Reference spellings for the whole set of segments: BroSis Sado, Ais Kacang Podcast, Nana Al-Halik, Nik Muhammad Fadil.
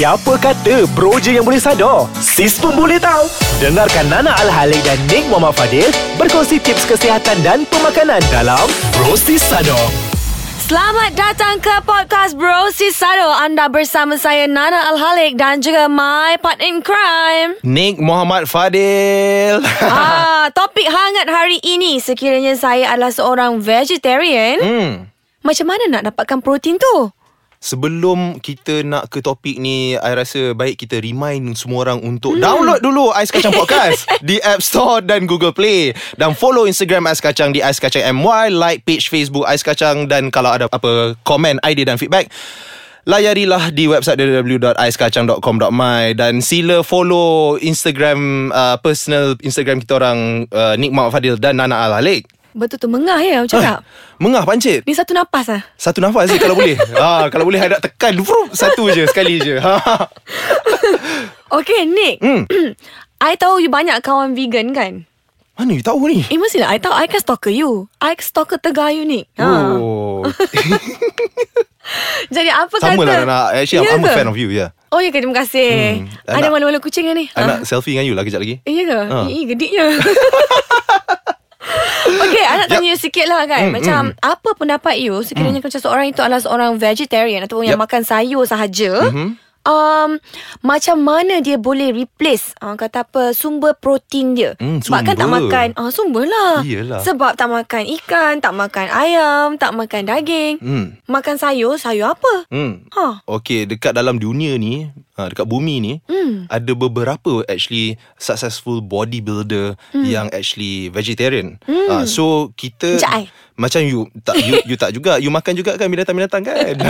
Siapa kata bro je yang boleh sadar? Sis pun boleh tahu. Dengarkan Nana Al-Halik dan Nik Muhammad Fadil berkongsi tips kesihatan dan pemakanan dalam BroSis Sado. Selamat datang ke podcast BroSis Sado. Anda bersama saya Nana Al-Halik dan juga my partner in crime Nik Muhammad Fadil. Topik hangat hari ini, sekiranya saya adalah seorang vegetarian, macam mana nak dapatkan protein tu? Sebelum kita nak ke topik ni, I rasa baik kita remind semua orang untuk download dulu Ais Kacang Podcast di App Store dan Google Play. Dan follow Instagram Ais Kacang di Ais Kacang MY. Like page Facebook Ais Kacang. Dan kalau ada apa komen, idea dan feedback, layarilah di website www.aiskacang.com.my. Dan sila follow Instagram, personal Instagram kita orang, Nik Muhammad Fadil dan Nana Al-Halik. Betul tu, mengah ya macam tak? Mengah pancit. Ni satu nafas lah. Satu nafas je kalau boleh. Kalau boleh I nak tekan satu je, sekali je. Okay Nik, I tahu you banyak kawan vegan kan? Mana you tahu ni? Mestilah I tahu, I kan stalker you. I stalker tegar you Nik. Oh. Jadi apa sama kata? Sama lah Nana. Actually I'm a fan of you, yeah. Oh ya ke, terima kasih. Ada malu-malu kucing kan ni? I nak selfie dengan you lah kejap lagi. Ya ke? Gediknya. Okay, I nak tanya sikit lah kan. Macam apa pendapat you sekiranya macam seorang itu adalah seorang vegetarian ataupun yang makan sayur sahaja, macam mana dia boleh replace kata apa, sumber protein dia? Sebab kan tak makan sumber lah. Iyalah. Sebab tak makan ikan, tak makan ayam, tak makan daging, makan sayur. Sayur apa? Okay, dekat dalam dunia ni, dekat bumi ni, ada beberapa actually successful bodybuilder yang actually vegetarian. So kita Jai. Macam you tak, you tak juga. You makan juga kan binatang-binatang kan?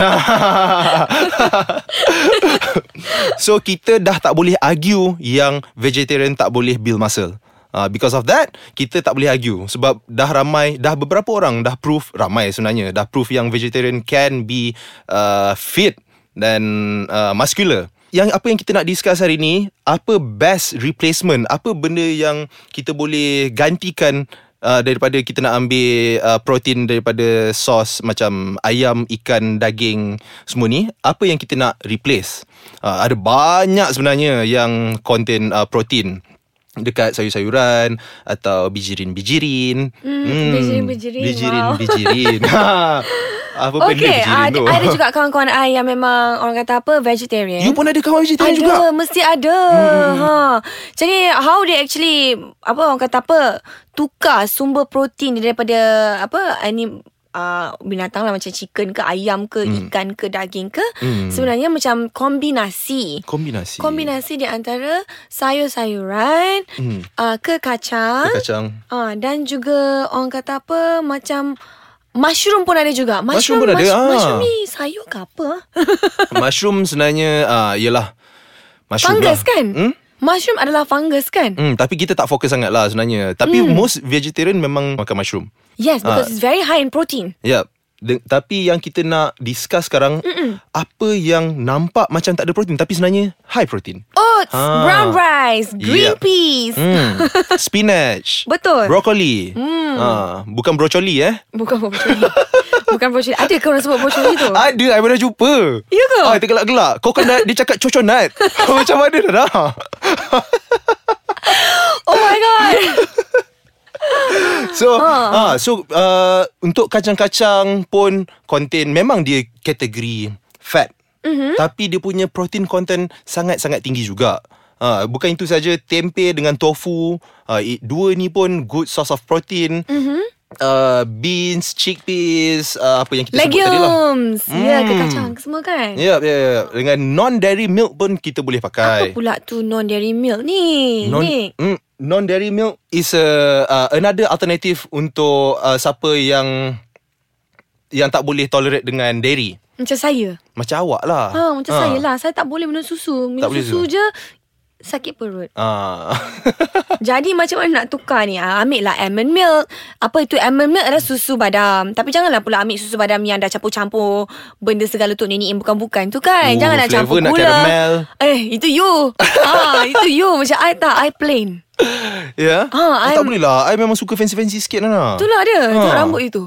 So kita dah tak boleh argue yang vegetarian tak boleh build muscle. Because of that, kita tak boleh argue. Sebab dah beberapa orang dah prove, ramai sebenarnya, dah prove yang vegetarian can be fit dan muscular. Yang apa yang kita nak discuss hari ni, apa best replacement, apa benda yang kita boleh gantikan daripada kita nak ambil protein daripada sos macam ayam, ikan, daging, semua ni. Apa yang kita nak replace? Ada banyak sebenarnya yang contain protein dekat sayur-sayuran atau bijirin-bijirin. Bijirin-bijirin. Apa benda bijirin tu? Ada juga kawan-kawan I yang memang orang kata apa, vegetarian. You pun ada kawan vegetarian juga? Ada, mesti ada. Jadi how they actually, apa orang kata apa, tukar sumber protein daripada apa ini, binatang lah macam chicken ke, ayam ke, ikan ke, daging ke. Sebenarnya macam kombinasi di antara sayur-sayuran ke kacang. Dan juga orang kata apa, macam mushroom pun ada juga. Mushroom ni sayur ke apa? Mushroom sebenarnya ialah mushroom fungus lah kan? Mushroom adalah fungus kan? Tapi kita tak fokus sangat lah sebenarnya. Tapi most vegetarian memang makan mushroom. Yes, because it's very high in protein. Yep. Tapi yang kita nak discuss sekarang, apa yang nampak macam tak ada protein tapi sebenarnya high protein. Oats, brown rice, green peas, spinach. Betul. Broccoli. Bukan brocoli eh. Bukan brocoli. Ada ke orang sebut brocoli tu? Ada, I pernah jumpa. Ya ke? Dia gelak-gelak. Coconut, dia cakap coconut. Macam mana dah? Oh my god. So untuk kacang-kacang pun contain, memang dia kategori fat, tapi dia punya protein content sangat-sangat tinggi juga. Bukan itu saja, tempe dengan tofu, dua ni pun good source of protein. Beans, chickpeas, apa yang kita sebut tadi lah, legumes, ke kacang semua kan. Ya. Dengan non-dairy milk pun kita boleh pakai. Apa pula tu non-dairy milk ni? Non-dairy milk is another alternative untuk siapa yang tak boleh tolerate dengan dairy. Macam saya, macam awak lah. Macam saya lah. Saya tak boleh minum susu. Minum susu je sakit perut. Jadi macam mana nak tukar ni? Ambil lah almond milk. Apa itu almond milk? Adalah susu badam. Tapi janganlah pula ambil susu badam yang dah campur-campur benda segala tu, nenek bukan-bukan tu kan. Jangan nak campur gula, caramel. Itu you. Itu you. Macam I tak, I plain. Ya. Yeah? Tak boleh lah. I memang suka fancy-fancy sikit, Nana. Itulah dia. Rambut you tu.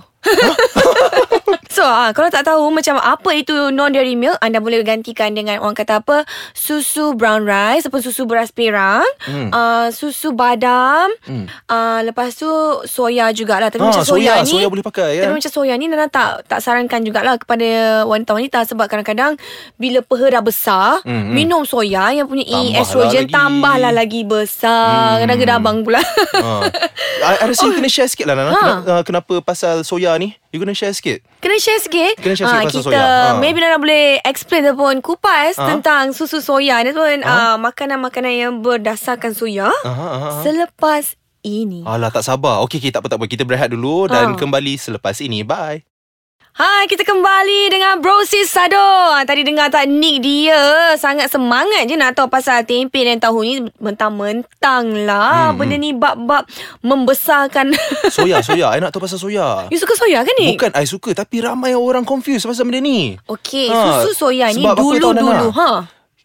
So kalau tak tahu macam apa itu non-dairy milk, anda boleh gantikan dengan orang kata apa, susu brown rice ataupun susu beras perang, susu badam, lepas tu soya jugalah. Tapi macam soya ni soya boleh pakai ya? Tapi macam soya ni Nana tak sarankan jugalah kepada wanita-wanita, sebab kadang-kadang bila peha dah besar, minum soya yang punya estrogen tambahlah lagi besar. Kadang-kadang abang pula I rasa you kena share sikit lah Nana. Kenapa pasal soya ni? You kena share sikit. Kena share sikit pasal soya. Maybe Nana boleh explain ataupun kupas tentang susu soya ni ataupun makanan-makanan yang berdasarkan soya selepas ini. Alah tak sabar. Okay, tak apa. Kita berehat dulu dan kembali selepas ini. Bye. Hai, kita kembali dengan BroSis Sado. Tadi dengar tak Nik, dia sangat semangat je nak tahu pasal tempe dan tahu ni. Mentang-mentang lah benda ni bab-bab membesarkan soya. I nak tahu pasal soya. You suka soya kan ni? Bukan I suka, tapi ramai orang confused pasal benda ni. Okay, susu soya ni dulu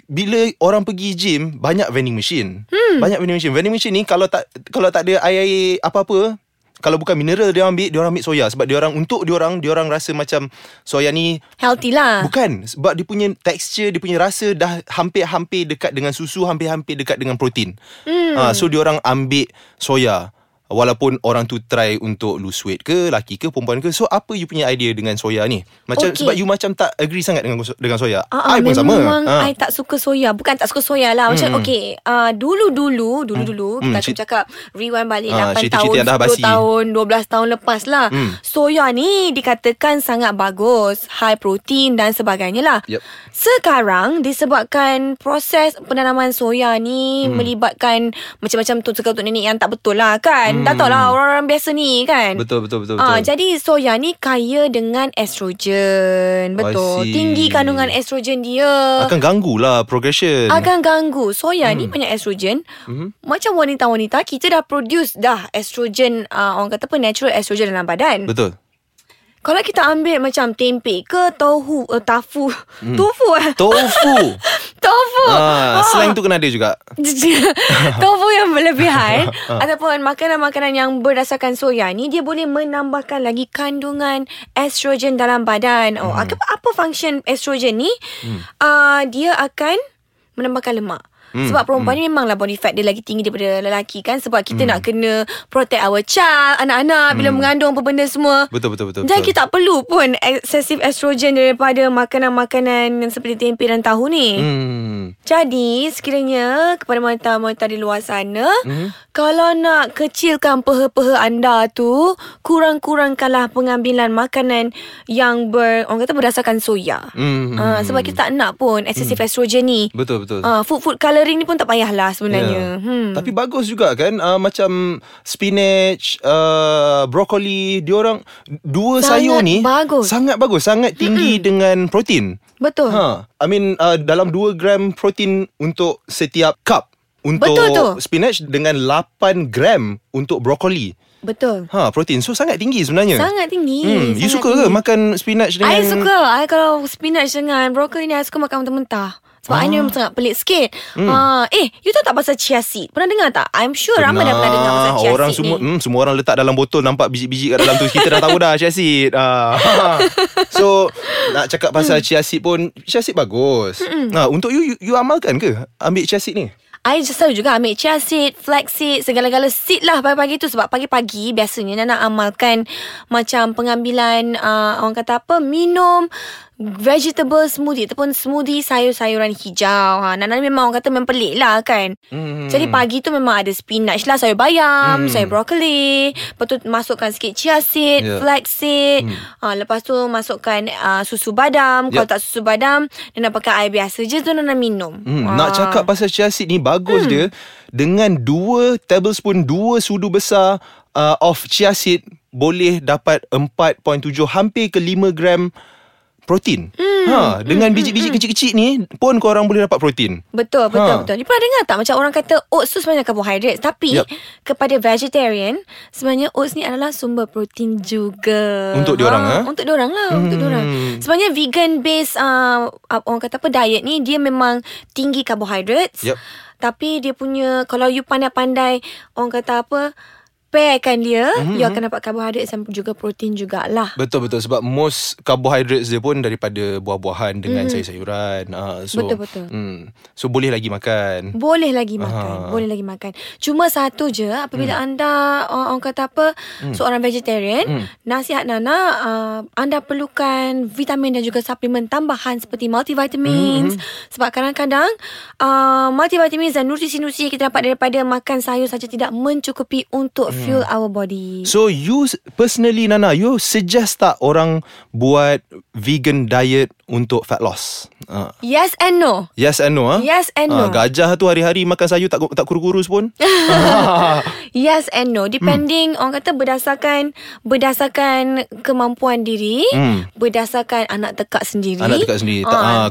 bila orang pergi gym, banyak vending machine. Vending machine ni kalau tak ada air apa-apa, kalau bukan mineral dia orang ambil soya, sebab dia orang rasa macam soya ni healthy lah. Bukan, sebab dia punya texture, dia punya rasa dah hampir-hampir dekat dengan susu, hampir-hampir dekat dengan protein. So dia orang ambil soya. Walaupun orang tu try untuk lose weight ke, laki ke, perempuan ke. So apa you punya idea dengan soya ni? Macam sebab you macam tak agree sangat dengan soya. I pun sama. I tak suka soya. Bukan tak suka soya lah. Macam dulu-dulu kita akan cakap rewind balik 8 tahun, 10 tahun, 12 tahun lepas lah. Soya ni dikatakan sangat bagus, high protein dan sebagainya lah. Sekarang disebabkan proses penanaman soya ni melibatkan macam-macam tok nenek yang tak betul lah kan. Tak tahu lah orang-orang biasa ni kan. Betul. Jadi soya ni kaya dengan estrogen. Betul. Tinggi kandungan estrogen dia. Akan ganggu lah progression. Soya ni banyak estrogen. Macam wanita-wanita, kita dah produce dah estrogen, orang kata apa, natural estrogen dalam badan. Betul. Kalau kita ambil macam tempe ke tofu. Selain tu kena ada juga tofu yang berlebihan ataupun makanan-makanan yang berdasarkan soya ni, dia boleh menambahkan lagi kandungan estrogen dalam badan. Apa function estrogen ni? Dia akan menambahkan lemak. Sebab perempuan ni memanglah body fat dia lagi tinggi daripada lelaki kan. Sebab kita nak kena protect our child, anak-anak bila mengandung apa benda semua. Betul. Dan kita tak perlu pun excessive estrogen daripada makanan-makanan seperti tempe dan tahu ni. Jadi sekiranya kepada wanita-wanita di luar sana, kalau nak kecilkan peha-peha anda tu, kurang-kurangkanlah pengambilan makanan yang orang kata berdasarkan soya. Sebab kita tak nak pun excessive estrogen ni. Betul. Food color coloring ni pun tak payahlah sebenarnya. Tapi bagus juga kan, macam spinach, brokoli, diorang dua sangat sayur ni bagus. Sangat bagus, sangat tinggi dengan protein. Betul. I mean dalam 2 gram protein untuk setiap cup untuk spinach dengan 8 gram untuk brokoli. Betul. Protein. So sangat tinggi sebenarnya. You suka tinggi ke makan spinach dengan? I suka. I kalau spinach dengan brokoli ni I suka makan mentah-mentah. Sebab I ni memang sangat pelik sikit. You tahu tak pasal chia seed? Pernah dengar tak? I'm sure ramai dah pernah dengar pasal chia seed ni. Semua orang letak dalam botol, nampak biji-biji kat dalam tu. Kita dah tahu dah chia seed. So nak cakap pasal chia seed pun, chia seed bagus. Untuk you amalkan ke ambil chia seed ni? I selalu juga ambil chia seed, flax seed, segala-gala seed lah pagi-pagi tu. Sebab pagi-pagi biasanya Nana amalkan macam pengambilan orang kata apa, minum vegetable smoothie ataupun smoothie sayur-sayuran hijau. Nana memang orang kata mempelik lah kan. Jadi pagi tu memang ada spinach lah, sayur bayam, sayur brokoli. Lepas tu masukkan sikit chia seed, flax seed. Lepas tu masukkan susu badam. Kalau tak susu badam, Nana pakai air biasa je tu Nana minum. Nak cakap pasal chia seed ni bagus dia dengan 2 tablespoon, 2 sudu besar of chia seed boleh dapat 4.7 hampir ke 5 gram protein. Dengan biji-biji kecil-kecil ni pun korang boleh dapat protein. Betul. Ni pernah dengar tak macam orang kata oats tu sebenarnya karbohidrat, tapi kepada vegetarian sebenarnya oats ni adalah sumber protein juga. Untuk diorang Untuk diorang lah, untuk diorang. Sebenarnya vegan based orang kata apa diet ni, dia memang tinggi karbohidrat. Tapi dia punya, kalau you pandai-pandai orang kata apa pairkan dia, you akan dapat karbohidrat dan juga protein jugalah. Betul-betul. Sebab most carbohydrates dia pun daripada buah-buahan dengan sayur-sayuran. Betul-betul. So boleh lagi makan. Boleh lagi makan. Boleh lagi makan. Cuma satu je, apabila anda orang kata apa, seorang vegetarian, nasihat Nana, anda perlukan vitamin dan juga suplemen tambahan seperti multivitamins. Sebab kadang-kadang multivitamins dan nutrisi-nutrisi kita dapat daripada makan sayur saja tidak mencukupi untuk fuel our body. So you personally, Nana, you suggest tak orang buat vegan diet untuk fat loss? Yes and no. Yes and no. Yes and no. Gajah tu hari-hari makan sayur tak kurus-kurus pun. Yes and no. Depending, orang kata berdasarkan kemampuan diri, berdasarkan anak tekak sendiri.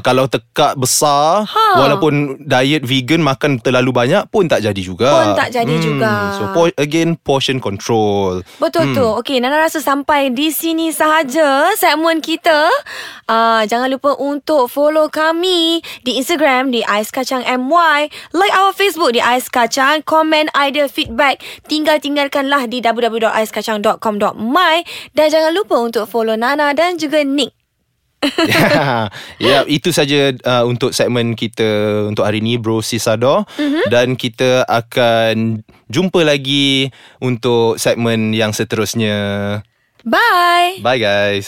Kalau tekak besar, walaupun diet vegan makan terlalu banyak pun tak jadi juga. So again, portion control. Betul tu. Okay, Nana rasa sampai di sini sahaja segmen kita. Jangan lupa untuk follow kami di Instagram di Ais Kacang MY, like our Facebook di Ais Kacang, komen idea feedback tinggalkanlah di www.aiskacang.com.my, dan jangan lupa untuk follow Nana dan juga Nik. Itu saja untuk segmen kita untuk hari ini, BroSis Sado. Dan kita akan jumpa lagi untuk segmen yang seterusnya. Bye. Bye guys.